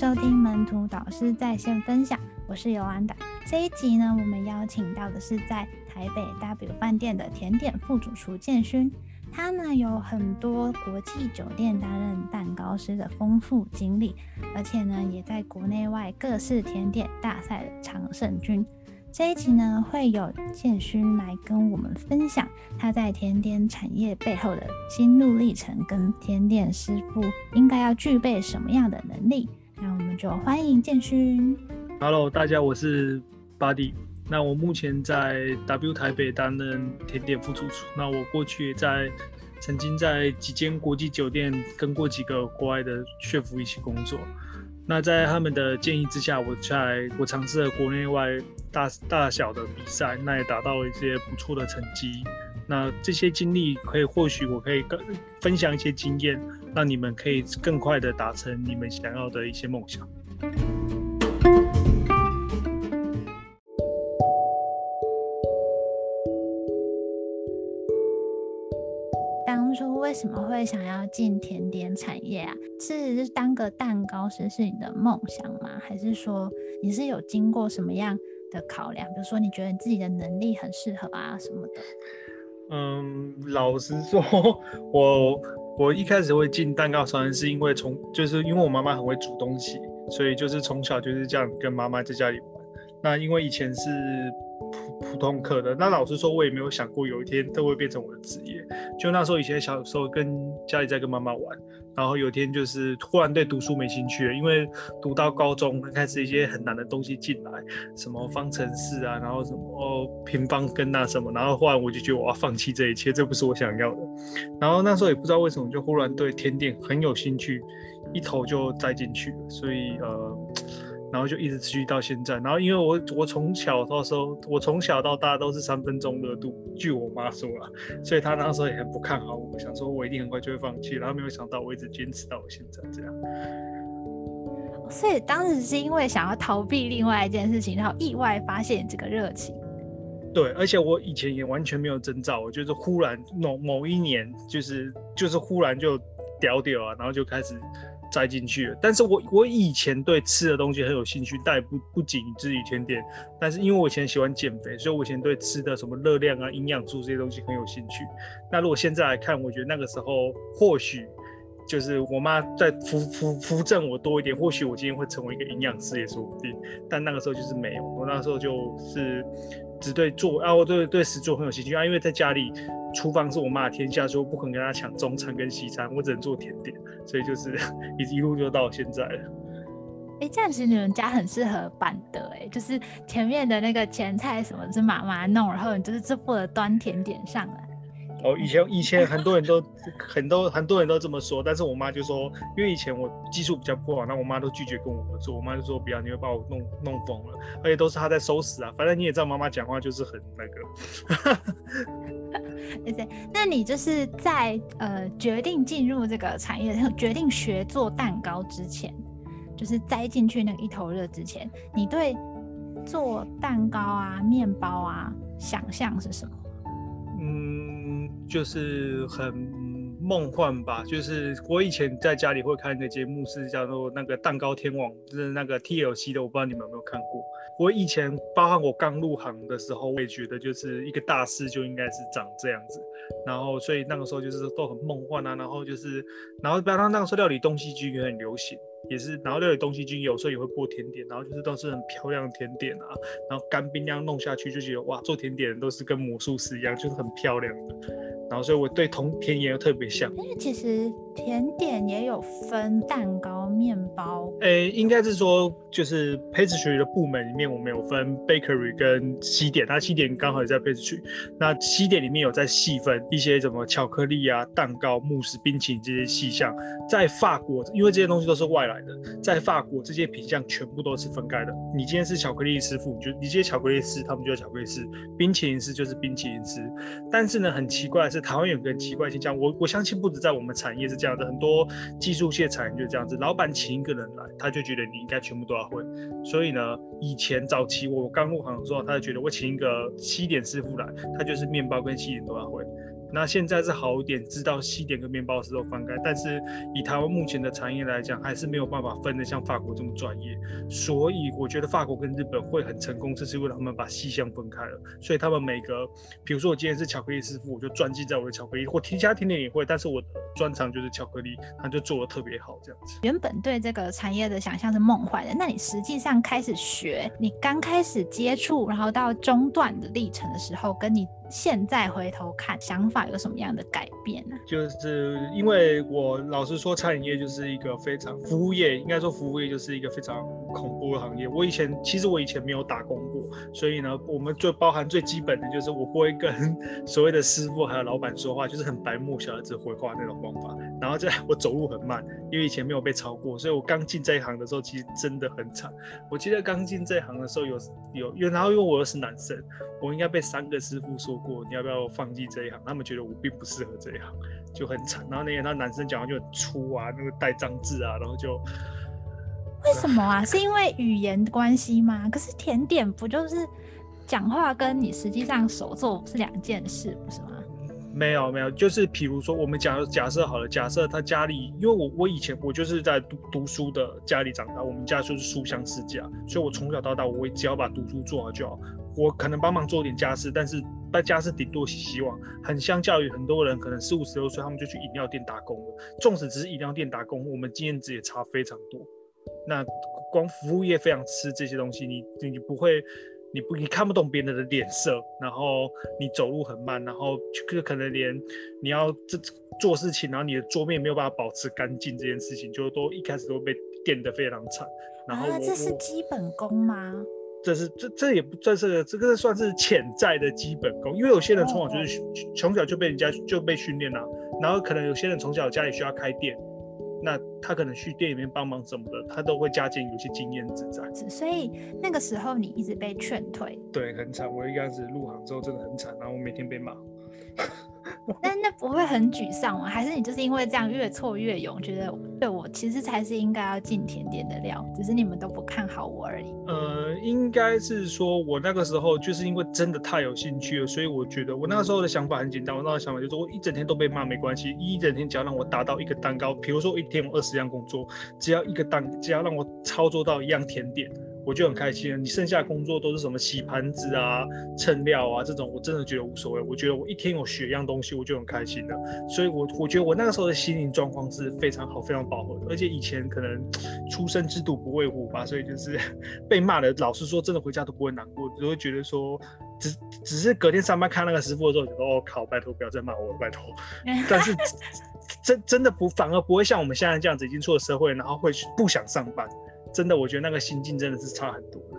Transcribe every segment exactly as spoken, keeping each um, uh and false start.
收听门徒导师在线分享，我是尤安达。这一集呢，我们邀请到的是在台北 W 饭店的甜点副主厨建勋，他呢有很多国际酒店担任蛋糕师的丰富经历，而且呢也在国内外各式甜点大赛的常胜军。这一集呢会有建勋来跟我们分享他在甜点产业背后的心路历程，跟甜点师傅应该要具备什么样的能力。那我们就欢迎建勋。 Hello 大家，我是 Buddy。 那我目前在 W 台北担任甜点副主厨，那我过去也在曾经在几间国际酒店跟过几个国外的学府一起工作，那在他们的建议之下，我在我尝试了国内外 大, 大小的比赛，那也达到了一些不错的成绩。那这些经历可以，或许我可以分享一些经验，让你们可以更快的达成你们想要的一些梦想。当初为什么会想要进甜点产业啊？是当个蛋糕师是你的梦想吗？还是说你是有经过什么样的考量，比如说你觉得你自己的能力很适合啊什么的？嗯，老实说，我我一开始会进蛋糕商是因为从就是因为我妈妈很会煮东西，所以就是从小就是这样跟妈妈在家里玩。那因为以前是普普通科的，那老实说，我也没有想过有一天都会变成我的职业。就那时候以前小时候跟家里在跟妈妈玩，然后有一天就是突然对读书没兴趣了，因为读到高中开始一些很难的东西进来，什么方程式啊，然后什么、哦、平方根啊什么，然后后来我就觉得我要放弃这一切，这不是我想要的。然后那时候也不知道为什么就忽然对甜点很有兴趣，一头就栽进去了，所以呃。然后就一直持续到现在。然后因为我我从小到时候我从小到大都是三分钟热度，据我妈说啦，所以她那时候也很不看好我，想说我一定很快就会放弃。然后没有想到我一直坚持到我现在这样。所以当时是因为想要逃避另外一件事情，然后意外发现这个热情。对，而且我以前也完全没有征兆，我就是忽然某某一年就是就是忽然就屌屌啊，然后就开始。栽进去了，但是我我以前对吃的东西很有兴趣，但也不不仅至于甜点，但是因为我以前喜欢减肥，所以我以前对吃的什么热量啊、营养素这些东西很有兴趣。那如果现在来看，我觉得那个时候或许就是我妈在扶扶扶正我多一点，或许我今天会成为一个营养师也说不定。但那个时候就是没有，我那时候就是只对做啊，我对对食做很有兴趣啊，因为在家里厨房是我妈的天下，所以我不可能跟她抢中餐跟西餐，我只能做甜点。所以就是一路就到现在了。哎、欸，这样子你们家很适合板的哎、欸，就是前面的那个前菜什么是妈妈弄，然后你就是只负责端甜点上来。哦，以前以前很多人都很多很多人都这么说，但是我妈就说，因为以前我技术比较不好，那我妈都拒绝跟我合作，我妈就说不要，你会把我弄弄疯了，而且都是她在收拾啊，反正你也知道妈妈讲话就是很那个。那你就是在、呃、决定进入这个产业，决定学做蛋糕之前，就是栽进去那个一头热之前，你对做蛋糕啊、面包啊想象是什么？嗯，就是很梦幻吧。就是我以前在家里会看一个节目，是叫做那个蛋糕天王，就是那个 T L C 的，我不知道你们有没有看过。我以前，包含我刚入行的时候，我也觉得就是一个大师就应该是长这样子，然后所以那个时候就是都很梦幻啊，然后就是，然后不然那个时候料理东西剧也很流行，也是，然后料理东西剧有时候也会播甜点，然后就是都是很漂亮的甜点啊，然后干冰那样弄下去就觉得哇，做甜点人都是跟魔术师一样，就是很漂亮的，然后所以我对甜也有特别像，因为其实甜点也有分蛋糕、面包。诶，应该是说就是 Pastry 的部门里面，我们有分 Bakery 跟西点，那西点刚好也在 Pastry。那西点里面有在细分一些什么巧克力啊、蛋糕、慕斯、冰淇淋这些细项。在法国，因为这些东西都是外来的，在法国这些品项全部都是分开的。你今天是巧克力师傅，你就你今天巧克力师，他们就叫巧克力师；冰淇淋师就是冰淇淋师。但是呢，很奇怪的是，台湾有个很奇怪的现象，我我相信不止在我们产业是这样。很多技术线产业就这样子，老板请一个人来，他就觉得你应该全部都要会。所以呢，以前早期我刚入行的时候，他就觉得我请一个西点师傅来，他就是面包跟西点都要会。那现在是好一点，知道西点跟面包师都翻盖，但是以台湾目前的产业来讲，还是没有办法分得像法国这么专业。所以我觉得法国跟日本会很成功，这是因为他们把细项分开了。所以他们每个，比如说我今天是巧克力师傅，我就专精在我的巧克力，我其他甜点也会，但是我的专长就是巧克力，他就做得特别好这样子。原本对这个产业的想象是梦幻的，那你实际上开始学，你刚开始接触，然后到中段的历程的时候，跟你现在回头看想法有什么样的改变呢、啊？就是因为我老实说，餐饮业就是一个非常服务业，应该说服务业就是一个非常恐怖的行业。我以前其实我以前没有打工过，所以呢，我们最包含最基本的就是我不会跟所谓的师傅还有老板说话，就是很白目小孩子回话那种方法。然后再我走路很慢，因为以前没有被超过，所以我刚进这一行的时候其实真的很惨。我记得刚进这一行的时候有有，然后因为我又是男生，我应该被三个师傅说过你要不要放弃这一行，他们觉得我并不适合这一行，就很惨。然后那那男生讲话就很粗啊，那个带脏字啊，然后就为什么啊？是因为语言关系吗？可是甜点不就是讲话跟你实际上手做是两件事，不是吗？没有没有，就是比如说我们假假设好了，假设他家里，因为我我以前我就是在 读, 读书的家里长大，我们家就是书香世家，所以我从小到大我只要把读书做好就好，我可能帮忙做点家事，但是在家是顶多洗洗碗，很相较于很多人可能四五十六岁他们就去饮料店打工了。纵使只是饮料店打工，我们经验值也差非常多。那光服务业非常吃这些东西，你你不会。你, 不你看不懂别人的脸色，然后你走路很慢，然后就可能连你要做事情，然后你的桌面没有办法保持干净这件事情，就都一开始都被电得非常惨。然后、啊、这是基本功吗？这是这这也不这是这个算是潜在的基本功，因为有些人从小就是、哦、从小就被人家就被训练了、啊，然后可能有些人从小家里需要开店。那他可能去店里面帮忙什么的，他都会加进有些经验值在。所以那个时候你一直被劝退，对，很惨。我一开始入行之后真的很惨，然后我每天被骂。但那不会很沮丧吗？还是你就是因为这样越挫越勇，觉得对我其实才是应该要进甜点的料，只是你们都不看好我而已？呃，应该是说我那个时候就是因为真的太有兴趣了，所以我觉得我那个时候的想法很简单，我那时候的想法就是我一整天都被骂没关系，一整天只要让我达到一个蛋糕，比如说我一天有二十样工作，只要一个蛋，只要让我操作到一样甜点。我就很开心了。你剩下的工作都是什么洗盘子啊、称料啊这种，我真的觉得无所谓。我觉得我一天有学一样东西，我就很开心了。所以我，我我觉得我那个时候的心灵状况是非常好、非常饱和的。而且以前可能出生之犊不畏虎吧，所以就是被骂的，老实说，真的回家都不会难过，只会觉得说，只只是隔天上班看那个师傅的时候，觉得哦靠，拜托不要再骂我了，拜托。但是真真的不，反而不会像我们现在这样子已经出了社会，然后会不想上班。真的，我觉得那个心境真的是差很多的。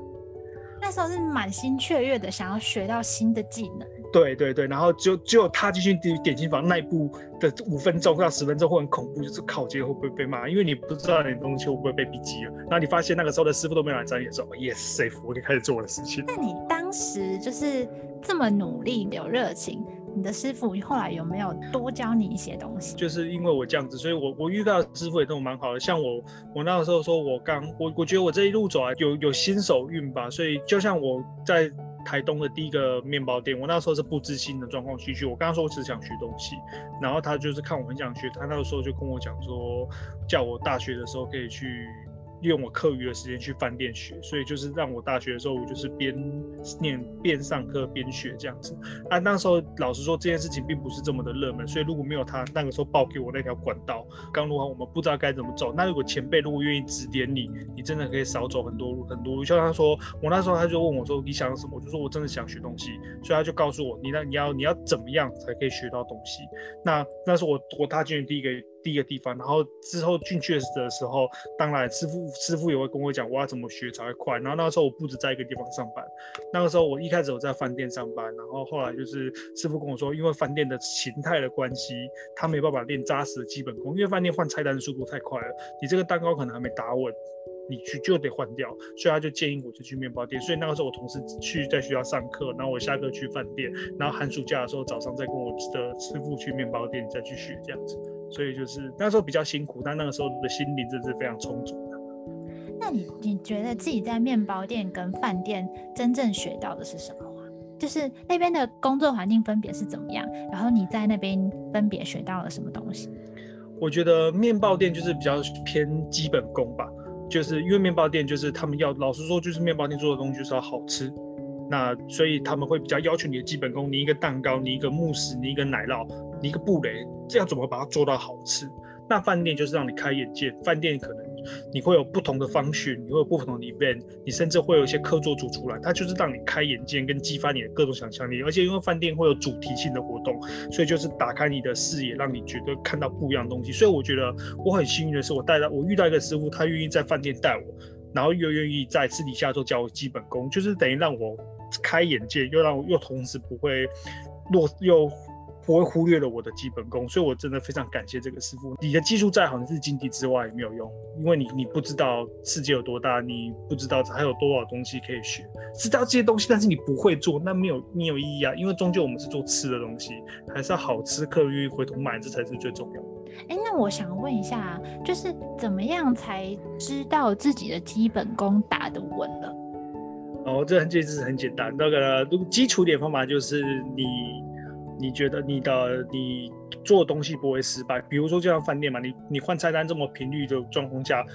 那时候是满心雀跃的，想要学到新的技能。对对对，然后就只有踏进去点心房那一步的五分钟到十分钟会很恐怖，就是靠街会不会被骂，因为你不知道你的东西会不会被逼急了。然后你发现那个时候的师傅都没有来沾眼，说 yes safe， 我可以开始做我的事情。那你当时就是这么努力，有热情。你的师傅后来有没有多教你一些东西？就是因为我这样子，所以我我遇到的师傅也都蛮好的。像我，我那个时候说我刚，我我觉得我这一路走来有有新手运吧，所以就像我在台东的第一个面包店，我那时候是不知心的状况去去。我跟他说我只想学东西，然后他就是看我很想学，他那个时候就跟我讲说，叫我大学的时候可以去。利用我课余的时间去饭店学，所以就是让我大学的时候，我就是边念边上课边学这样子。啊，那时候老实说这件事情并不是这么的热门，所以如果没有他那个时候报给我那条管道，刚入行我们不知道该怎么走。那如果前辈如果愿意指点你，你真的可以少走很多路很多路。像他说，我那时候他就问我说你想要什么，我就说我真的想学东西，所以他就告诉我你那你要你要怎么样才可以学到东西。那那是我我踏进的第一个。第一个地方，然后之后进去的时候，当然师傅师傅也会跟我讲我要怎么学才会快。然后那时候我不止在一个地方上班，那个时候我一开始我在饭店上班，然后后来就是师傅跟我说，因为饭店的形态的关系，他没办法练扎实的基本功，因为饭店换菜单的速度太快了，你这个蛋糕可能还没打稳。你去就得换掉，所以他就建议我就去面包店。所以那个时候我同事去在学校上课，然后我下课去饭店，然后寒暑假的时候早上再跟我的师傅去面包店再去学这样子。所以就是那时候比较辛苦，但那个时候的心灵真的是非常充足的。那你你觉得自己在面包店跟饭店真正学到的是什么啊？就是那边的工作环境分别是怎么样，然后你在那边分别学到了什么东西？我觉得面包店就是比较偏基本功吧，就是因为面包店就是他们要老实说，就是面包店做的东西就是要好吃，那所以他们会比较要求你的基本功，你一个蛋糕，你一个慕斯，你一个奶酪，你一个布蕾，这要怎么把它做到好吃？那饭店就是让你开眼界，饭店可能你会有不同的function，你会有不同的 event， 你甚至会有一些客座组出来，它就是让你开眼界跟激发你的各种想象力。而且因为饭店会有主题性的活动，所以就是打开你的视野，让你觉得看到不一样的东西。所以我觉得我很幸运的是，我带到我遇到一个师傅，他愿意在饭店带我，然后又愿意在私底下做教我基本功，就是等于让我开眼界，又让我又同时不会落又。不会忽略了我的基本功，所以我真的非常感谢这个师傅。你的技术再好，你是井底之蛙也没有用，因为 你, 你不知道世界有多大，你不知道还有多少东西可以学。知道这些东西，但是你不会做，那没有没有意义啊！因为终究我们是做吃的东西，还是要好吃，客人愿意回头买，这才是最重要的。哎，那我想问一下，就是怎么样才知道自己的基本功打得稳了？哦，这就是很简单，那个基础点方法就是你。你觉得你的你做的东西不会失败，比如说就像饭店嘛，你你换菜单这么频率的状况下，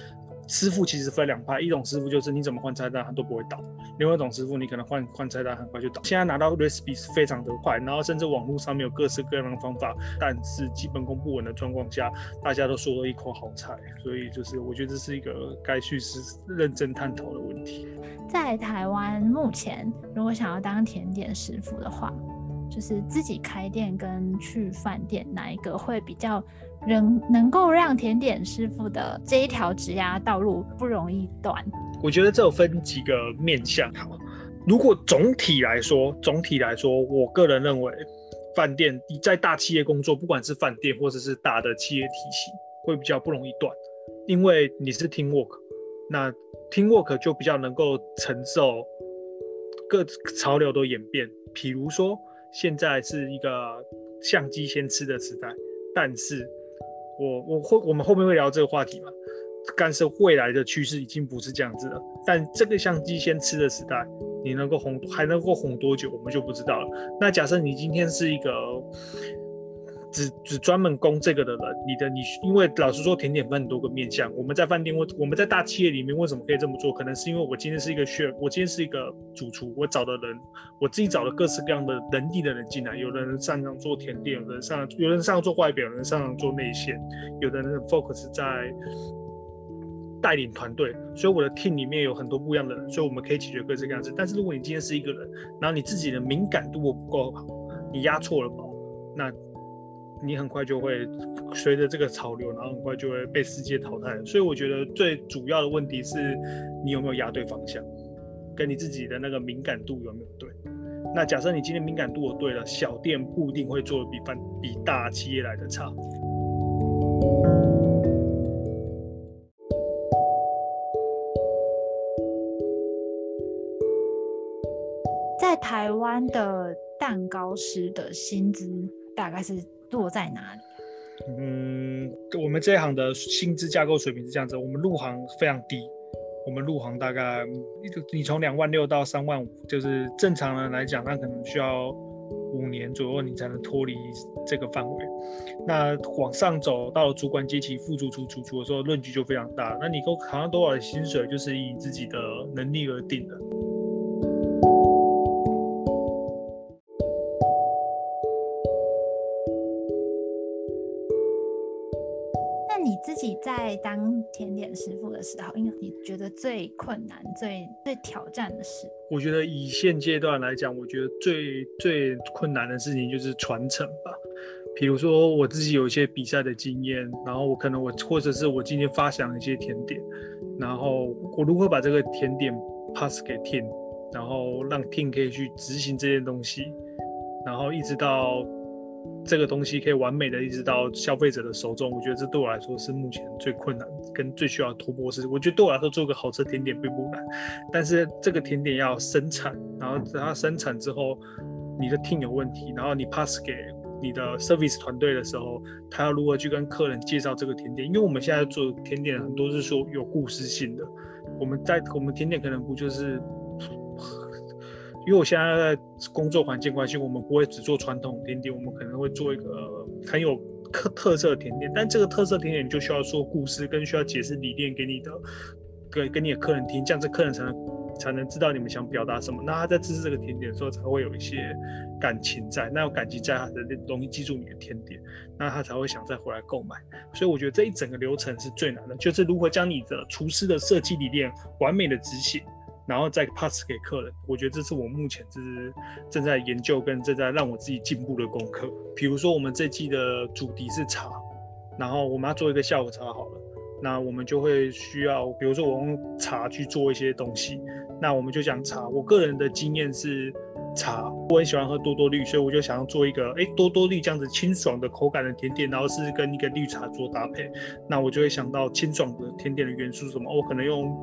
师傅其实分两派，一种师傅就是你怎么换菜单它都不会倒，另外一种师傅你可能换换菜单很快就倒。现在拿到 recipe 是非常的快，然后甚至网络上面有各式各样的方法，但是基本功不稳的状况下，大家都说了一口好菜，所以就是我觉得这是一个该去认真探讨的问题。在台湾目前，如果想要当甜点师傅的话，就是自己开店跟去饭店哪一个会比较能能够让甜点师傅的这一条职业道路不容易断？我觉得这有分几个面向。好，如果总体来说，总体来说，我个人认为，饭店在大企业工作，不管是饭店或者是大的企业体系，会比较不容易断，因为你是 team work， 那 team work 就比较能够承受各潮流的演变，比如说。现在是一个相机先吃的时代，但是我我后我们后面会聊这个话题嘛？但是未来的趋势已经不是这样子了。但这个相机先吃的时代，你能够红还能够红多久，我们就不知道了。那假设你今天是一个只只专门攻这个的人，你的你因为老实说，甜点分很多个面向。我们在饭店，我们在大企业里面为什么可以这么做？可能是因为我今天是一个chef，我今天是一个主厨，我找的人，我自己找了各式各样的能力的人进来。有人擅长做甜点，有人擅长有人擅长做外表，有人擅长做内线，有的人 focus 在带领团队，所以我的 team 里面有很多不一样的人，所以我们可以解决各式各样的事。但是如果你今天是一个人，然后你自己的敏感度不够好，你压错了宝，那你很快就会随着这个潮流，然后很快就会被世界淘汰。所以我觉得最主要的问题是你有没有压对方向，跟你自己的那个敏感度有没有对。那假设你今天敏感度我对了，小店不一定会做得 比, 比大企业来的差。在台湾的蛋糕师的薪资大概是落在哪里？嗯，我们这一行的薪资架构水平是这样子，我们入行非常低，我们入行大概你从两万六到三万五，就是正常人来讲，那可能需要五年左右你才能脱离这个范围。那往上走到了主管阶级、副主厨、主厨的时候，论据就非常大。那你都好像多少的薪水，就是以自己的能力而定的。在当甜点师傅的时候，因为你觉得最困难、最最挑战的事？我觉得以现阶段来讲，我觉得最最困难的事情就是传承吧。比如说我自己有一些比赛的经验，然后我可能我或者是我今天发想一些甜点，然后我如何把这个甜点 pass 给 team， 然后让 team 可以去执行这些东西，然后一直到。这个东西可以完美的一直到消费者的手中，我觉得这对我来说是目前最困难跟最需要突破的事情。我觉得对我来说做个好吃甜点并不难，但是这个甜点要生产，然后它生产之后，你的 team 有问题，然后你 pass 给你的 service 团队的时候，他要如何去跟客人介绍这个甜点？因为我们现在做甜点很多是说有故事性的，我们在我们甜点可能不就是。因为我现在在工作环境关系，我们不会只做传统甜点，我们可能会做一个很有特色的甜点，但这个特色甜点就需要说故事，跟需要解释理念给你的跟跟你的客人听，这样子客人才能才能知道你们想表达什么。那他在吃这个甜点的时候，才会有一些感情在，那有感情在，他才容易记住你的甜点，那他才会想再回来购买。所以我觉得这一整个流程是最难的，就是如何将你的厨师的设计理念完美的执行，然后再 pass 给客人。我觉得这是我目前就是正在研究跟正在让我自己进步的功课。比如说我们这季的主题是茶，然后我们要做一个下午茶好了，那我们就会需要，比如说我用茶去做一些东西，那我们就讲茶。我个人的经验是茶，我很喜欢喝多多绿，所以我就想要做一个哎多多绿这样子清爽的口感的甜点，然后是跟一个绿茶做搭配。那我就会想到清爽的甜点的元素是什么，我可能用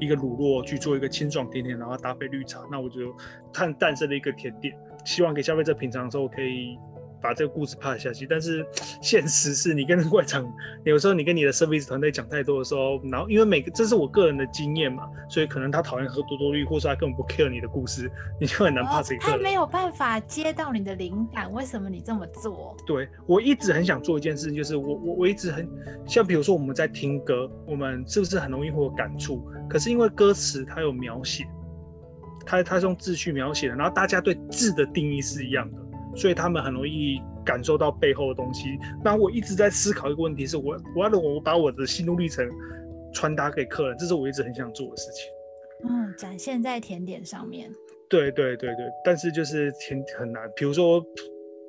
一个乳酪去做一个清爽甜点，然后搭配绿茶，那我就看诞生了一个甜点。希望给消费者品尝的时候可以把这个故事拍下去，但是现实是你跟外场，有时候你跟你的 service 团队讲太多的时候，然后因为每个这是我个人的经验嘛，所以可能他讨厌喝多多绿，或是他根本不 care 你的故事，你就很难 pass 给客人。他没有办法接到你的灵感，为什么你这么做？对，我一直很想做一件事，就是我我我一直很像，比如说我们在听歌，我们是不是很容易会有感触？可是因为歌词它有描写，它它是用字去描写的，然后大家对字的定义是一样的。所以他们很容易感受到背后的东西。那我一直在思考一个问题是，我我要我把我的心路历程传达给客人，这是我一直很想做的事情。嗯，展现在甜点上面。对对对对，但是就是很难。比如说，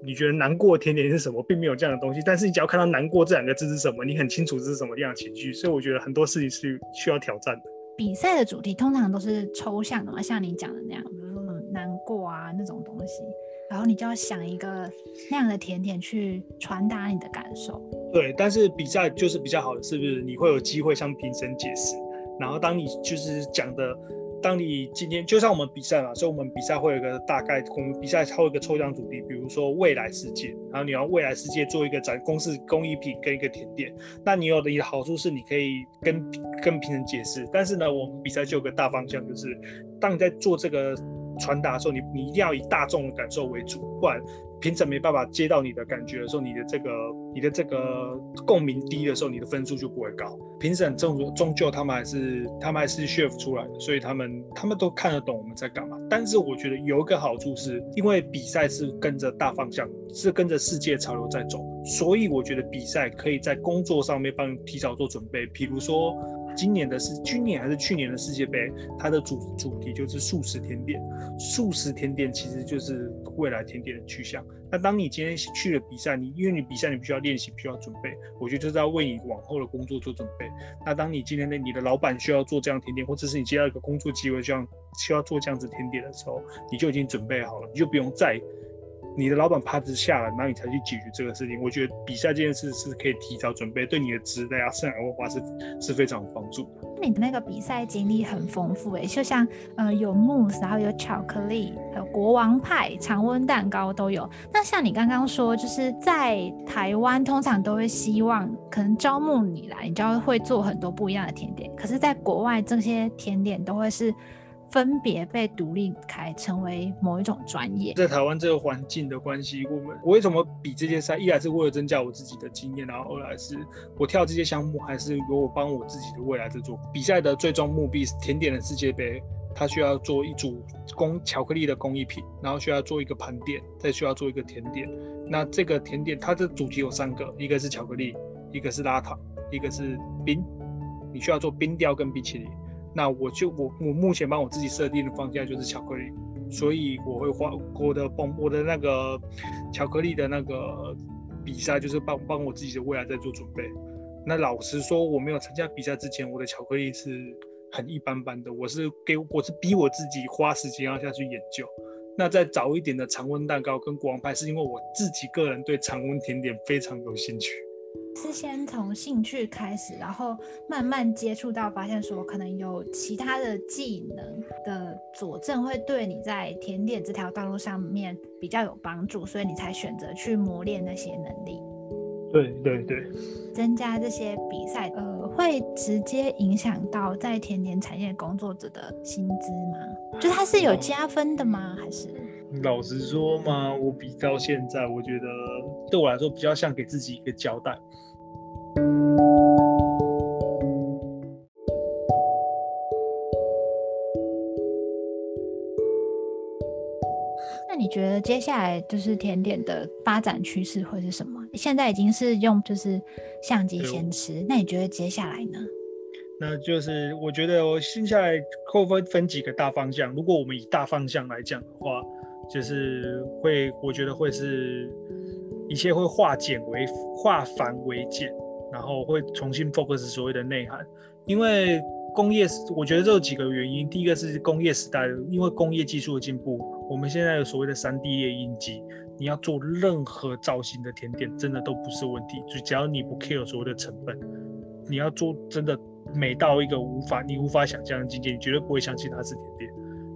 你觉得难过的甜点是什么，并没有这样的东西。但是你只要看到难过这两个字是什么，你很清楚这是什么样的情绪。所以我觉得很多事情是需要挑战的。比赛的主题通常都是抽象的嘛，像你讲的那样，比如说难过啊那种东西。然后你就要想一个那样的甜点去传达你的感受。对，但是比赛就是比较好的，是不是？你会有机会向评审解释。然后当你就是讲的，当你今天就像我们比赛嘛，所以我们比赛会有一个大概，我们比赛会有一个抽象主题，比如说未来世界。然后你要未来世界做一个展公式工艺品跟一个甜点。那你有的你的好处是你可以跟跟评审解释，但是呢，我们比赛就有个大方向，就是当你在做这个传达的时候，你你一定要以大众的感受为主，不然评审没办法接到你的感觉的时候，你的这个你的这个共鸣低的时候，你的分数就不会高。评审终终究他们还是他们还是 chef 出来的，所以他们他们都看得懂我们在干嘛。但是我觉得有一个好处是，因为比赛是跟着大方向，是跟着世界潮流在走，所以我觉得比赛可以在工作上面帮你提早做准备，比如说。今年的是今年还是去年的世界杯，它的 主, 主题就是素食甜点。素食甜点其实就是未来甜点的趋向。那当你今天去了比赛，你因为你比赛你必须要练习，必须要准备。我觉得就是要为你往后的工作做准备。那当你今天的你的老板需要做这样甜点，或者是你接到一个工作机会需要需要做这样子甜点的时候，你就已经准备好了，你就不用再你的老板趴着下来，然后你才去解决这个事情。我觉得比赛这件事是可以提早准备，对你的职业啊、生涯规划是是非常有帮助的。你的那个比赛经历很丰富哎、欸，就像呃有慕斯，然后有巧克力，还有国王派、常温蛋糕都有。那像你刚刚说，就是在台湾通常都会希望可能招募你来，你就会做很多不一样的甜点。可是，在国外这些甜点都会是。分别被独立开，成为某一种专业。在台湾这个环境的关系，我们我为什么比这些赛？一来是为了增加我自己的经验，然后二来是我跳这些项目，还是由我帮我自己的未来在做。比赛的最终目的是甜点的世界杯，它需要做一组工巧克力的工艺品，然后需要做一个盘点，再需要做一个甜点。那这个甜点它的主题有三个，一个是巧克力，一个是拉糖，一个是冰。你需要做冰雕跟冰淇淋。那我就 我, 我目前帮我自己设定的方向就是巧克力，所以我会花我的我的那个巧克力的那个比赛，就是帮帮我自己的未来在做准备。那老实说，我没有参加比赛之前，我的巧克力是很一般般的，我是给我是逼我自己花时间要下去研究。那再早一点的常温蛋糕跟国王派，是因为我自己个人对常温甜点非常有兴趣。是先从兴趣开始，然后慢慢接触到，发现说可能有其他的技能的佐证会对你在甜点这条道路上面比较有帮助，所以你才选择去磨练那些能力。对对对，增加这些比赛，呃，会直接影响到在甜点产业工作者的薪资吗？就它是有加分的吗？还是？老实说嘛，我比到现在，我觉得对我来说比较像给自己一个交代。你觉得接下来就是甜点的发展趋势会是什么？现在已经是用就是相机先吃，那你觉得接下来呢？那就是我觉得我接下来扣分分几个大方向。如果我们以大方向来讲的话，就是会我觉得会是一切会化简为化繁为简，然后会重新 focus 所谓的内涵，因为工业我觉得这有几个原因。第一个是工业时代，因为工业技术的进步。我们现在有所谓的 三 D 列印机，你要做任何造型的甜点真的都不是问题，就只要你不 care 所谓的成本，你要做真的美到一个无法你无法想象的境界，你绝对不会相信它是甜点。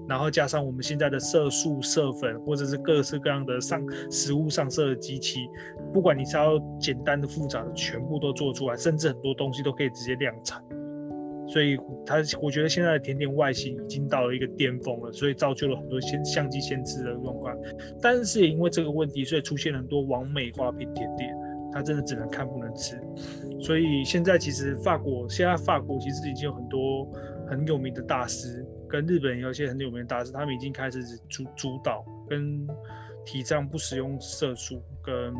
然后加上我们现在的色素、色粉，或者是各式各样的上食物上色的机器，不管你是要简单的、复杂的，全部都做出来，甚至很多东西都可以直接量产。所以它，我觉得现在的甜点外形已经到了一个巅峰了，所以造就了很多相机先知的状况。但是也因为这个问题，所以出现了很多完美化品甜点，它真的只能看不能吃。所以现在其实法国，现在法国其实已经有很多很有名的大师，跟日本也有一些很有名的大师，他们已经开始主主导跟提倡不使用色素，跟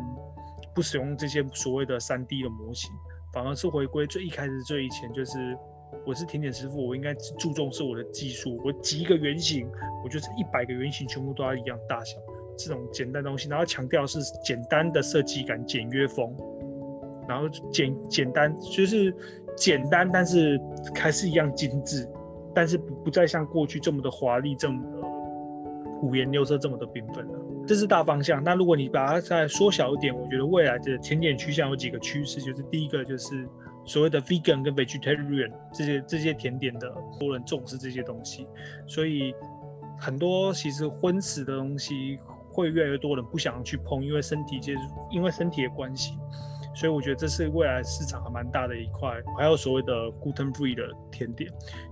不使用这些所谓的 三 D 的模型，反而是回归最一开始最以前就是。我是甜点师傅，我应该注重是我的技术。我挤一个圆形，我就是一百个圆形全部都要一样大小，这种简单的东西。然后强调是简单的设计感、简约风，然后 简, 简单就是简单，但是还是一样精致，但是 不, 不再像过去这么的华丽、这么的五颜六色、这么的缤纷了。这是大方向。那如果你把它再缩小一点，我觉得未来的甜点趋向有几个趋势，就是第一个就是。所谓的 vegan 跟 vegetarian 这些这些甜点的，多人重视这些东西，所以很多其实荤食的东西会越来越多人不想去碰，因为身体接触，因为身体的关系，所以我觉得这是未来市场还蛮大的一块。还有所谓的 gluten free 的甜点，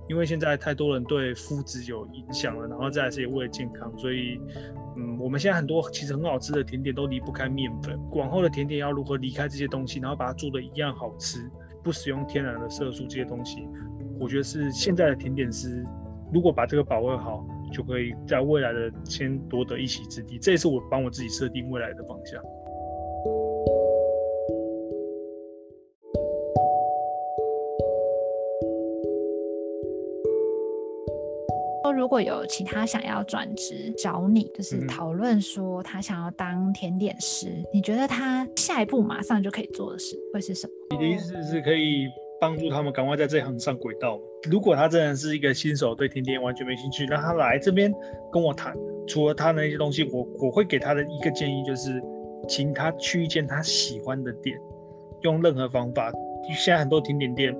因为现在太多人对肤质有影响了，然后再来是也为了健康，所以嗯，我们现在很多其实很好吃的甜点都离不开面粉，往后的甜点要如何离开这些东西，然后把它做的一样好吃。不使用天然的色素这些东西，我觉得是现在的甜点师如果把这个把握好，就可以在未来的先夺得一席之地。这也是我帮我自己设定未来的方向。如果有其他想要转职找你，就是讨论说他想要当甜点师，嗯，你觉得他下一步马上就可以做的事会是什么？你的意思是可以帮助他们赶快在这行上轨道吗？如果他真的是一个新手，对甜点完全没兴趣，让他来这边跟我谈。除了他那些东西，我我会给他的一个建议就是，请他去一间他喜欢的店，用任何方法。现在很多甜点店，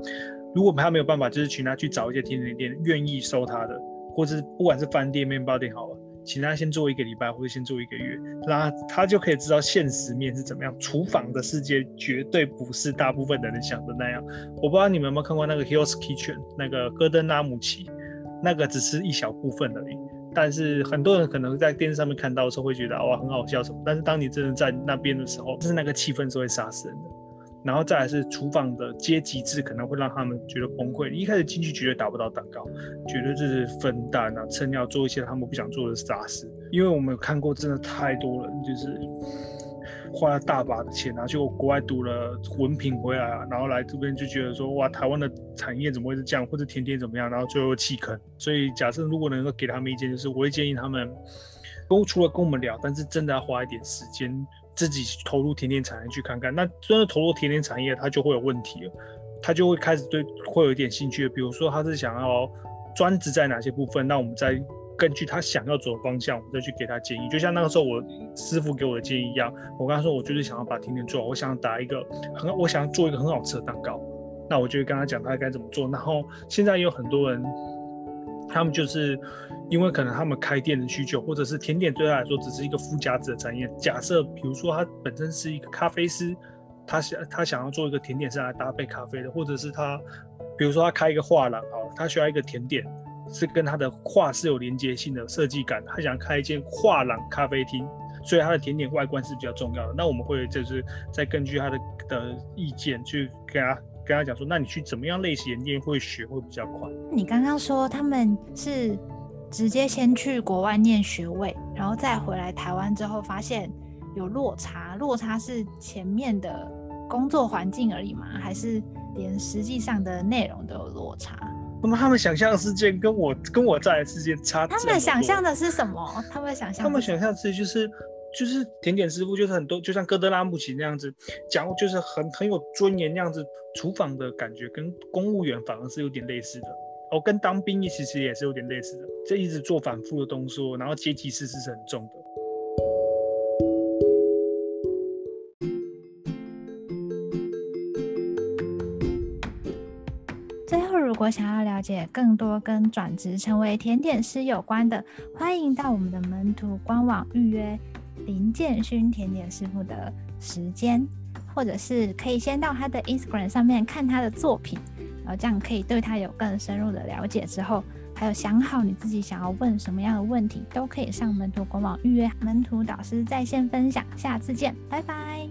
如果他没有办法，就是请他去找一些甜点店愿意收他的。或者不管是饭店、面包店好了，请他先做一个礼拜，或者先做一个月，那他就可以知道现实面是怎么样。厨房的世界绝对不是大部分的人想的那样。我不知道你们有没有看过那个《Hell's Kitchen》，那个戈登·拉姆齐，那个只是一小部分而已。但是很多人可能在电视上面看到的时候会觉得哇很好笑什么，但是当你真的在那边的时候，就是那个气氛是会杀死人的。然后再来是厨房的阶级制可能会让他们觉得崩溃，一开始进去绝对打不到蛋糕，绝对就是分担啊，撑腰做一些他们不想做的杂事。因为我们有看过真的太多人就是花了大把的钱啊，去国外读了文凭回来啊，然后来这边就觉得说哇台湾的产业怎么会是这样，或者甜点怎么样，然后最后弃坑。所以假设如果能够给他们意见，就是我会建议他们除了跟我们聊，但是真的要花一点时间自己投入甜点产业去看看。那真的投入甜点产业，他就会有问题了，他就会开始对会有一点兴趣了。比如说他是想要专职在哪些部分，那我们再根据他想要走的方向，我们再去给他建议。就像那个时候我师傅给我的建议一样，我刚才说我就是想要把甜点做好，我想打一个很，我想做一个很好吃的蛋糕，那我就会跟他讲他该怎么做。然后现在也有很多人。他们就是因为可能他们开店的需求，或者是甜点对他来说只是一个附加值的产业。假设比如说他本身是一个咖啡师，他想他想要做一个甜点是来搭配咖啡的，或者是他比如说他开一个画廊啊，他需要一个甜点是跟他的画是有连接性的设计感，他想开一间画廊咖啡厅，所以他的甜点外观是比较重要的。那我们会就是再根据他的的意见去跟他跟他讲说，那你去怎么样类型甜点会学会比较快。你刚刚说他们是直接先去国外念学位，然后再回来台湾之后发现有落差，落差是前面的工作环境而已吗？还是连实际上的内容都有落差？他们想象的世界跟我跟我在的世界差这么多。他们想象的是什么？他们想象他们想象的世界就是就是甜点师傅就是很多，就像哥德拉姆齐那样子讲，就是很很有尊严那样子，厨房的感觉跟公务员反而是有点类似的。哦，跟当兵其实也是有点类似的，这一直做反复的动作，然后阶级式是很重的。如果想要了解更多跟转职成为甜点师有关的，欢迎到我们的门徒官网预约林建勋甜点师傅的时间，或者是可以先到他的 Instagram 上面看他的作品，然后这样可以对他有更深入的了解。之后还有想好你自己想要问什么样的问题，都可以上门徒官网预约。门徒导师在线分享，下次见，拜拜。